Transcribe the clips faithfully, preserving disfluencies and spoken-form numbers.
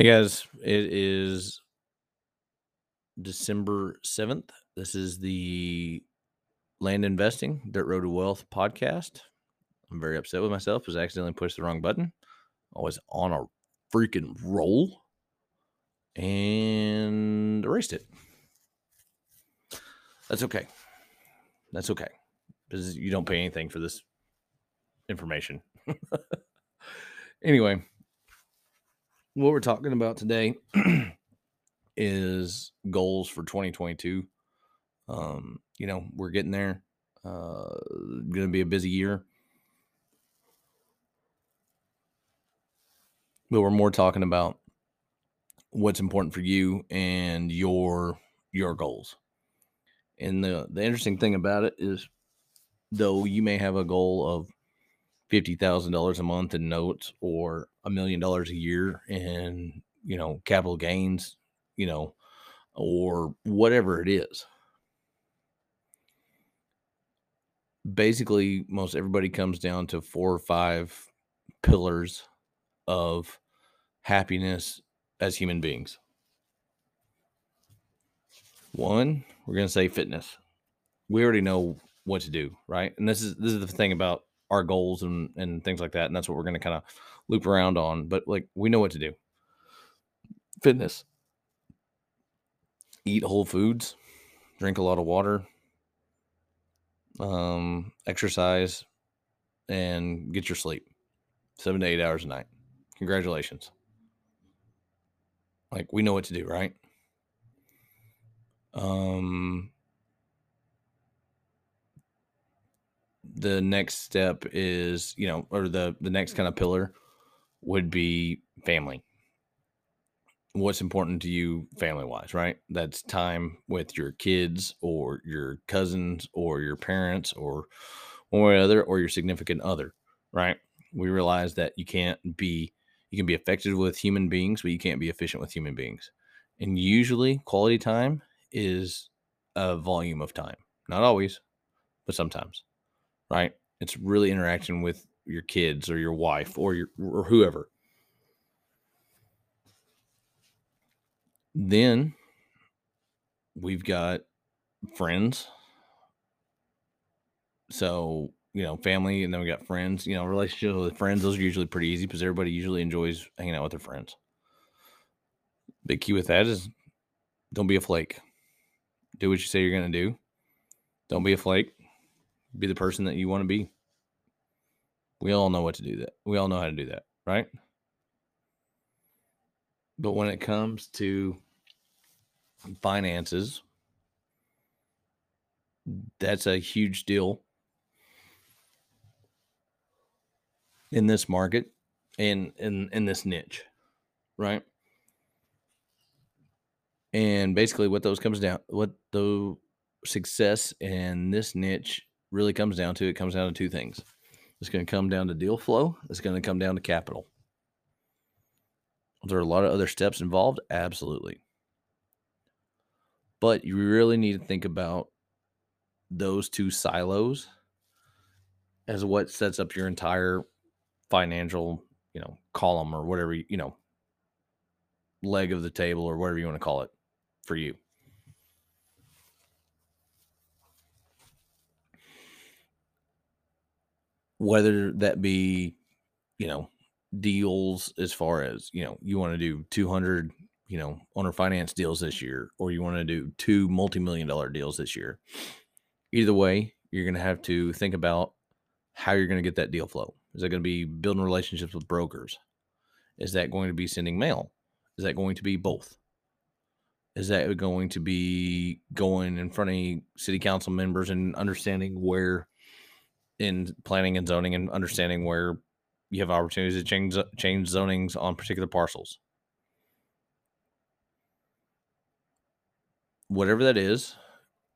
Hey guys, it is December seventh. This is the Land Investing, Dirt Road to Wealth podcast. I'm very upset with myself because I accidentally pushed the wrong button. I was on a freaking roll and erased it. That's okay. That's okay. Because you don't pay anything for this information. Anyway. What we're talking about today is goals for twenty twenty-two. Um, you know, we're getting there. Uh, going to be a busy year. But we're more talking about what's important for you and your your goals. And the, the interesting thing about it is, though you may have a goal of fifty thousand dollars a month in notes or a million dollars a year in, you know, capital gains, you know, or whatever it is. Basically, most everybody comes down to four or five pillars of happiness as human beings. One, we're going to say fitness. We already know what to do, right? And this is, this is the thing about our goals and, and things like that. And that's what we're going to kind of loop around on. But like, we know what to do. Fitness. Eat whole foods. Drink a lot of water. Um, exercise. And get your sleep. Seven to eight hours a night. Congratulations. Like, we know what to do, right? Um... The next step is, you know, or the, the next kind of pillar would be family. What's important to you family-wise, right? That's time with your kids or your cousins or your parents or one way or other, or your significant other, right? We realize that you can't be, you can be effective with human beings, but you can't be efficient with human beings. And usually quality time is a volume of time. Not always, but sometimes. Right? It's really interaction with your kids or your wife or your or whoever. Then we've got friends. So, you know, family, and then we got friends. You know, relationships with friends, those are usually pretty easy because everybody usually enjoys hanging out with their friends. Big key with that is don't be a flake. Do what you say you're going to do. Don't be a flake. Be the person that you want to be. We all know what to do that. We all know how to do that, right? But when it comes to finances, that's a huge deal in this market and in, in this niche, right? And basically what those comes down, what the success in this niche really comes down to, it comes down to two things. It's going to come down to deal flow. It's going to come down to capital. There are a lot of other steps involved. Absolutely. But you really need to think about those two silos as what sets up your entire financial, you know, column or whatever, you know, leg of the table or whatever you want to call it for you. Whether that be, you know, deals as far as, you know, you want to do two hundred, you know, owner finance deals this year, or you want to do two multi-million dollar deals this year. Either way, you're going to have to think about how you're going to get that deal flow. Is that going to be building relationships with brokers? Is that going to be sending mail? Is that going to be both? Is that going to be going in front of city council members and understanding where, in planning and zoning and understanding where you have opportunities to change, change zonings on particular parcels. Whatever that is,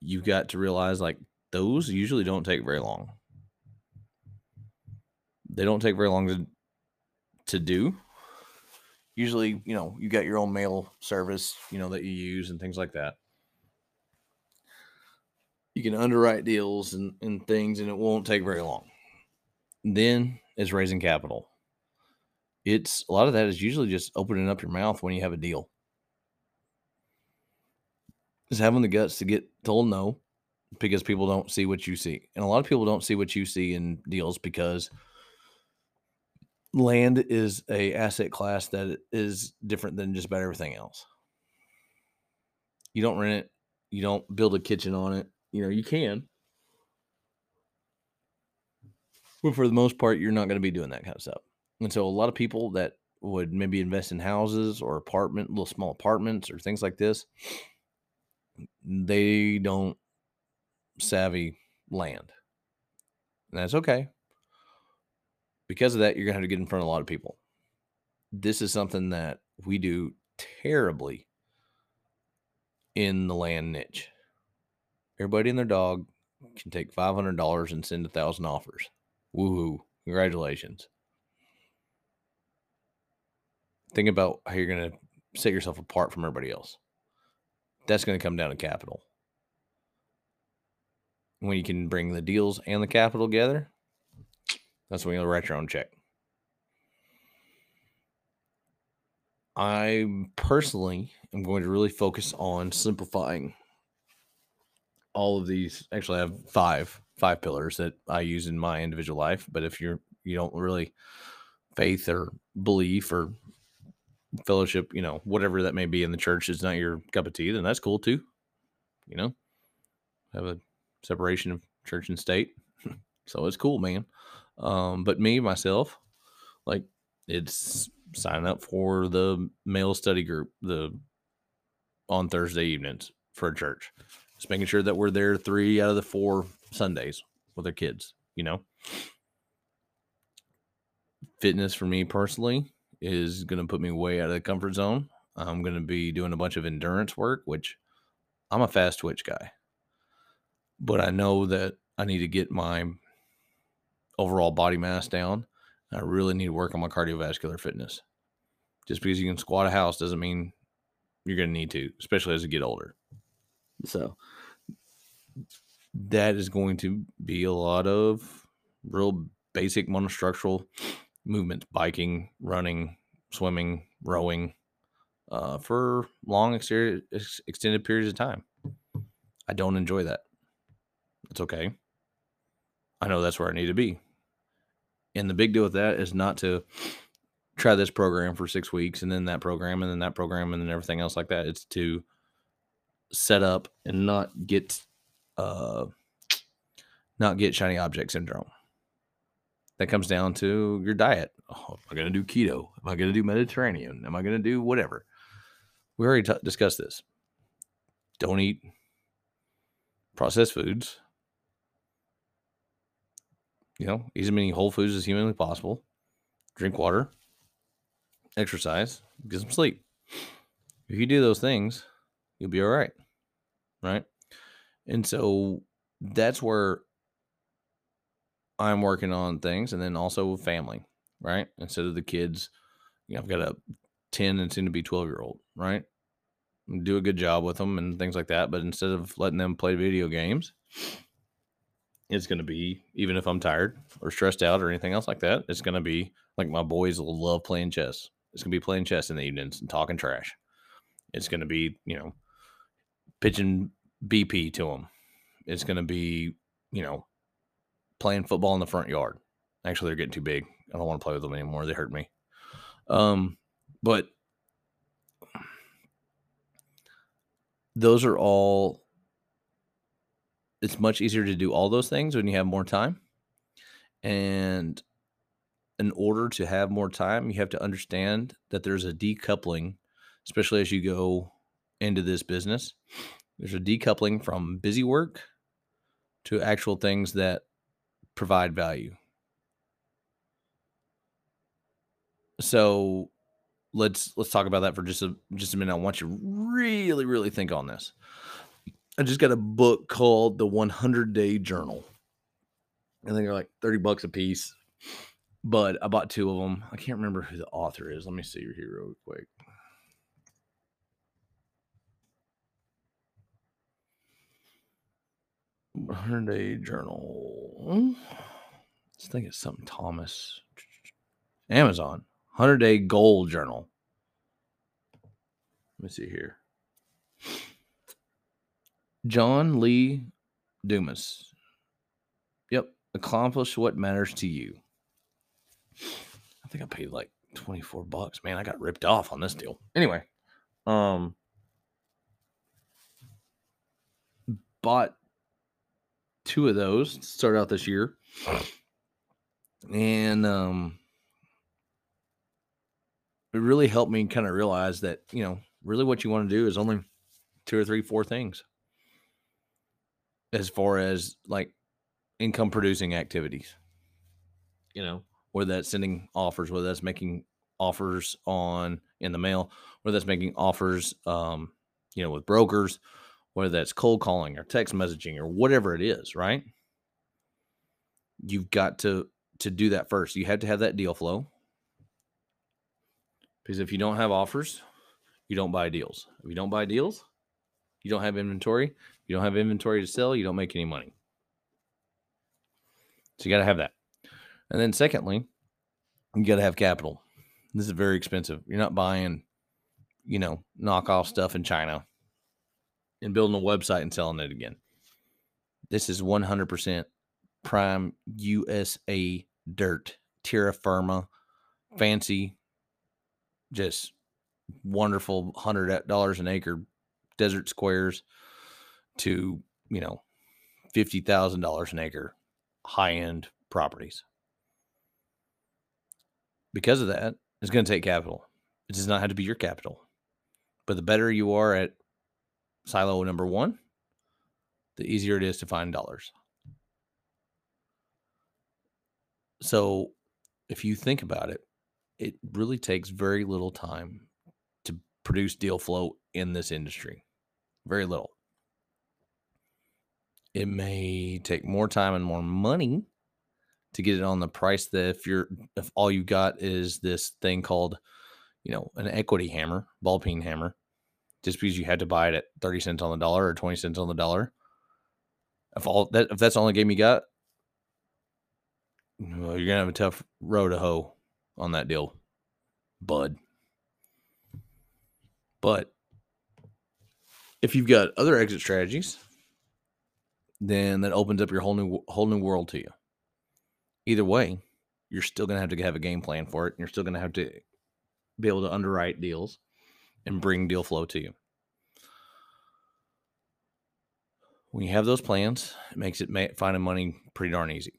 you've got to realize like those usually don't take very long. They don't take very long to, to do. Usually, you know, you got your own mail service, you know, that you use and things like that. You can underwrite deals and, and things, and it won't take very long. Then it's raising capital. it's a lot of that is usually just opening up your mouth when you have a deal. Just having the guts to get told no because people don't see what you see. And a lot of people don't see what you see in deals because land is a asset class that is different than just about everything else. You don't rent it. You don't build a kitchen on it. You know, you can. But for the most part, you're not going to be doing that kind of stuff. And so a lot of people that would maybe invest in houses or apartment, little small apartments or things like this, they don't savvy land. And that's okay. Because of that, you're going to have to get in front of a lot of people. This is something that we do terribly in the land niche. Everybody and their dog can take five hundred dollars and send one thousand offers. Woohoo. Congratulations. Think about how you're going to set yourself apart from everybody else. That's going to come down to capital. When you can bring the deals and the capital together, that's when you'll write your own check. I personally am going to really focus on simplifying all of these. Actually, I have five, five pillars that I use in my individual life. But if you're, you don't really faith or belief or fellowship, you know, whatever that may be in the church is not your cup of tea, then that's cool too. You know, have a separation of church and state. So it's cool, man. Um, but me, myself, like it's sign up for the male study group, the on Thursday evenings for a church. Just making sure that we're there three out of the four Sundays with our kids, you know. Fitness for me personally is going to put me way out of the comfort zone. I'm going to be doing a bunch of endurance work, which I'm a fast twitch guy, but I know that I need to get my overall body mass down. I really need to work on my cardiovascular fitness. Just because you can squat a house doesn't mean you're going to need to, especially as you get older. So that is going to be a lot of real basic monostructural movements, biking, running, swimming, rowing, uh, for long exterior, ex- extended periods of time. I don't enjoy that. It's okay. I know that's where I need to be. And the big deal with that is not to try this program for six weeks and then that program and then that program and then everything else like that. It's to set up and not get, uh, not get shiny object syndrome. That comes down to your diet. Oh, am I going to do keto? Am I going to do Mediterranean? Am I going to do whatever? We already t- discussed this. Don't eat processed foods. You know, eat as many whole foods as humanly possible. Drink water. Exercise. Get some sleep. If you do those things, you'll be all right. Right? And so that's where I'm working on things. And then also with family. Right? Instead of the kids, you know, I've got a ten and soon to be twelve-year-old. Right? Do a good job with them and things like that. But instead of letting them play video games, it's going to be, even if I'm tired or stressed out or anything else like that, it's going to be like my boys will love playing chess. It's going to be playing chess in the evenings and talking trash. It's going to be, you know, pitching B P to them. It's going to be, you know, playing football in the front yard. Actually, they're getting too big. I don't want to play with them anymore. They hurt me. Um, but those are all. It's much easier to do all those things when you have more time. And in order to have more time, you have to understand that there's a decoupling, especially as you go into this business. There's a decoupling from busy work to actual things that provide value. So let's let's talk about that for just a just a minute. I want you to really, really think on this. I just got a book called The one hundred-Day Journal. I think they're like thirty bucks a piece, but I bought two of them. I can't remember who the author is. Let me see here real quick. one hundred-Day Journal. I think it's something Thomas. Amazon. one hundred day Goal Journal. Let me see here. John Lee Dumas. Yep. Accomplish what matters to you. I think I paid like twenty-four bucks. Man, I got ripped off on this deal. Anyway, um, bought two of those to start out this year. And um, it really helped me kind of realize that, you know, really what you want to do is only two or three, four things as far as like income producing activities, you know, whether that's sending offers, whether that's making offers on in the mail, whether that's making offers, um, you know, with brokers, whether that's cold calling or text messaging or whatever it is, right? You've got to, to do that first. You have to have that deal flow, because if you don't have offers, you don't buy deals. If you don't buy deals, you don't have inventory. You don't have inventory to sell. You don't make any money. So you got to have that. And then secondly, you got to have capital. This is very expensive. You're not buying, you know, knockoff stuff in China and building a website and selling it again. This is one hundred percent prime U S A dirt, terra firma, fancy, just wonderful one hundred dollars an acre desert squares to, you know, fifty thousand dollars an acre high-end properties. Because of that, it's going to take capital. It does not have to be your capital. But the better you are at silo number one, the easier it is to find dollars. So if you think about it, it really takes very little time to produce deal flow in this industry. Very little. It may take more time and more money to get it on the price that if you're, if all you got is this thing called, you know, an equity hammer, ball peen hammer, just because you had to buy it at thirty cents on the dollar or twenty cents on the dollar. If all that, if that's the only game you got, well, you're going to have a tough row to hoe on that deal, bud. But if you've got other exit strategies, then that opens up your whole new whole new world to you. Either way, you're still going to have to have a game plan for it, and you're still going to have to be able to underwrite deals and bring deal flow to you. When you have those plans, it makes it ma- finding money pretty darn easy.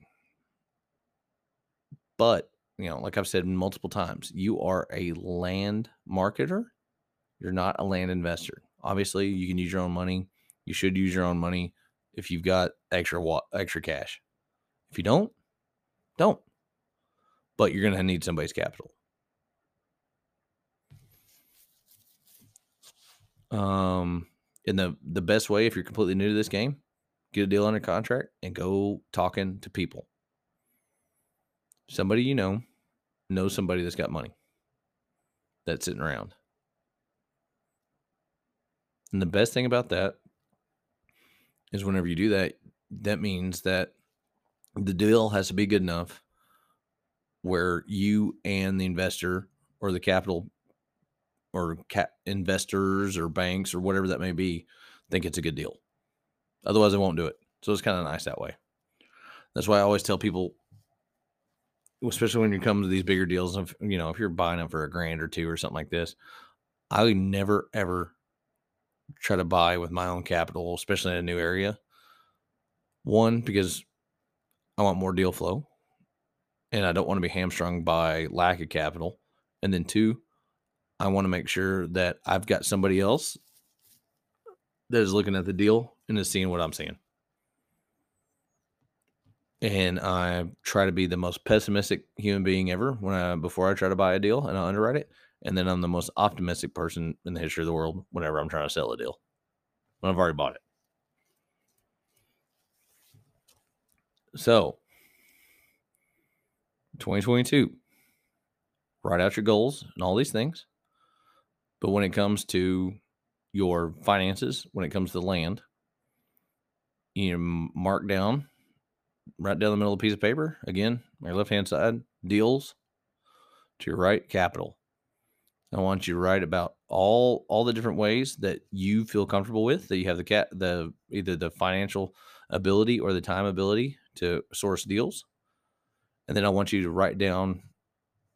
But, you know, like I've said multiple times, you are a land marketer. You're not a land investor. Obviously, you can use your own money. You should use your own money if you've got extra wa- extra cash. If you don't, don't. But you're going to need somebody's capital. Um, and the, the best way, if you're completely new to this game, get a deal under contract and go talking to people. Somebody you know knows somebody that's got money that's sitting around. And the best thing about that is whenever you do that, that means that the deal has to be good enough where you and the investor or the capital or cap investors or banks or whatever that may be think it's a good deal. Otherwise, they won't do it. So it's kind of nice that way. That's why I always tell people, especially when you come to these bigger deals, if, you know, if you're buying them for a grand or two or something like this, I would never, ever try to buy with my own capital, especially in a new area. One, because I want more deal flow and I don't want to be hamstrung by lack of capital. And then two, I want to make sure that I've got somebody else that is looking at the deal and is seeing what I'm seeing. And I try to be the most pessimistic human being ever when I, before I try to buy a deal and I underwrite it. And then I'm the most optimistic person in the history of the world whenever I'm trying to sell a deal, when I've already bought it. So, twenty twenty-two, write out your goals and all these things. But when it comes to your finances, when it comes to land, you mark down, right down the middle of a piece of paper, again, my left-hand side, deals, to your right, capital. I want you to write about all all the different ways that you feel comfortable with, that you have the cat the either the financial ability or the time ability to source deals. And then I want you to write down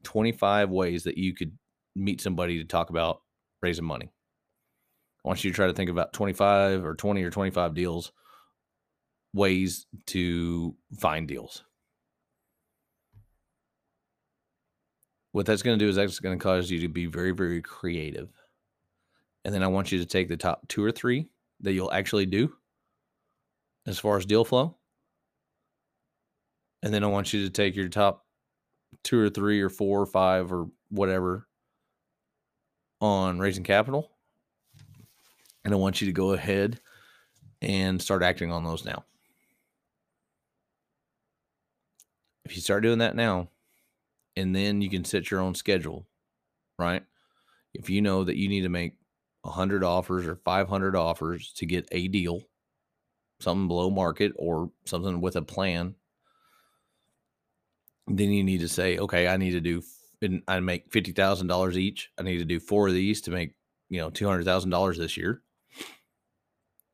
twenty-five ways that you could meet somebody to talk about raising money. I want you to try to think about twenty-five or twenty or twenty-five deals, ways to find deals. What that's going to do is that's going to cause you to be very, very creative. And then I want you to take the top two or three that you'll actually do as far as deal flow. And then I want you to take your top two or three or four or five or whatever on raising capital. And I want you to go ahead and start acting on those now. If you start doing that now, and then you can set your own schedule, right? If you know that you need to make one hundred offers or five hundred offers to get a deal, something below market or something with a plan, then you need to say, okay, I need to do, I make fifty thousand dollars each. I need to do four of these to make, you know, two hundred thousand dollars this year.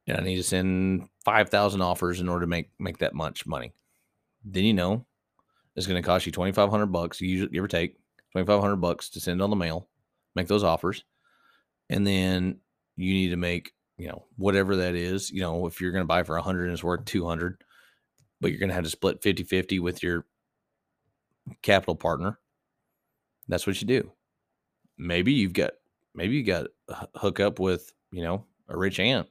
And I need to send five thousand offers in order to make, make that much money. Then, you know, it's going to cost you twenty-five hundred bucks, usually, give or take twenty-five hundred bucks to send on the mail, make those offers. And then you need to make, you know, whatever that is, you know, if you're going to buy for a hundred and it's worth two hundred, but you're going to have to split fifty-fifty with your capital partner. That's what you do. Maybe you've got, maybe you got hook up with, you know, a rich aunt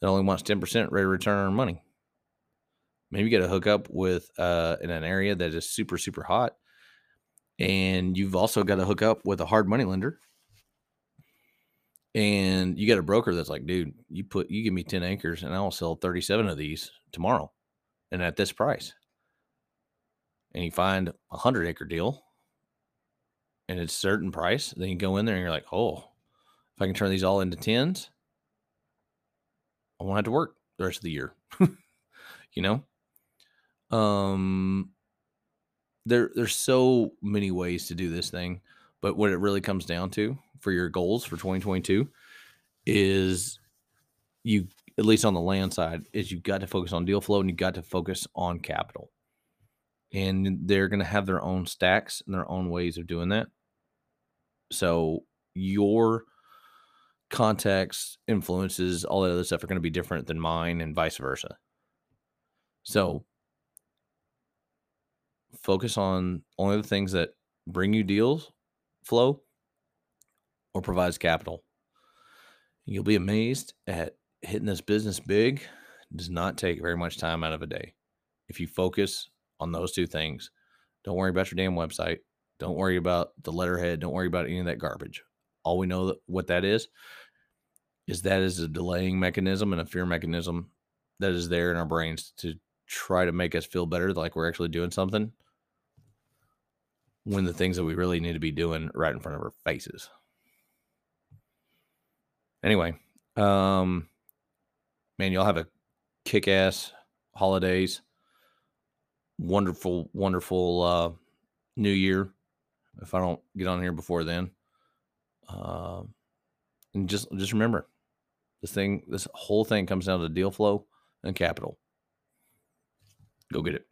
that only wants ten percent rate of return on her money. Maybe you got to hook up with uh, in an area that is super, super hot. And you've also got to hook up with a hard money lender. And you got a broker that's like, dude, you put, you give me ten acres and I'll sell thirty-seven of these tomorrow and at this price. And you find a hundred acre deal and it's a certain price. Then you go in there and you're like, oh, if I can turn these all into tens, I won't have to work the rest of the year, you know? Um, there, there's so many ways to do this thing, but what it really comes down to for your goals for twenty twenty-two is you, at least on the land side, is you've got to focus on deal flow and you've got to focus on capital, and they're going to have their own stacks and their own ways of doing that. So your contacts, influences, all that other stuff are going to be different than mine and vice versa. So focus on only the things that bring you deals, flow, or provides capital. You'll be amazed at hitting this business big. It does not take very much time out of a day. If you focus on those two things, don't worry about your damn website. Don't worry about the letterhead. Don't worry about any of that garbage. All we know that what that is, is that is a delaying mechanism and a fear mechanism that is there in our brains to try to make us feel better, like we're actually doing something, when the things that we really need to be doing right in front of our faces. Anyway, um, man, y'all have a kick-ass holidays. Wonderful, wonderful uh, new year. If I don't get on here before then. Uh, and just, just remember, this thing, this whole thing comes down to deal flow and capital. Go get it.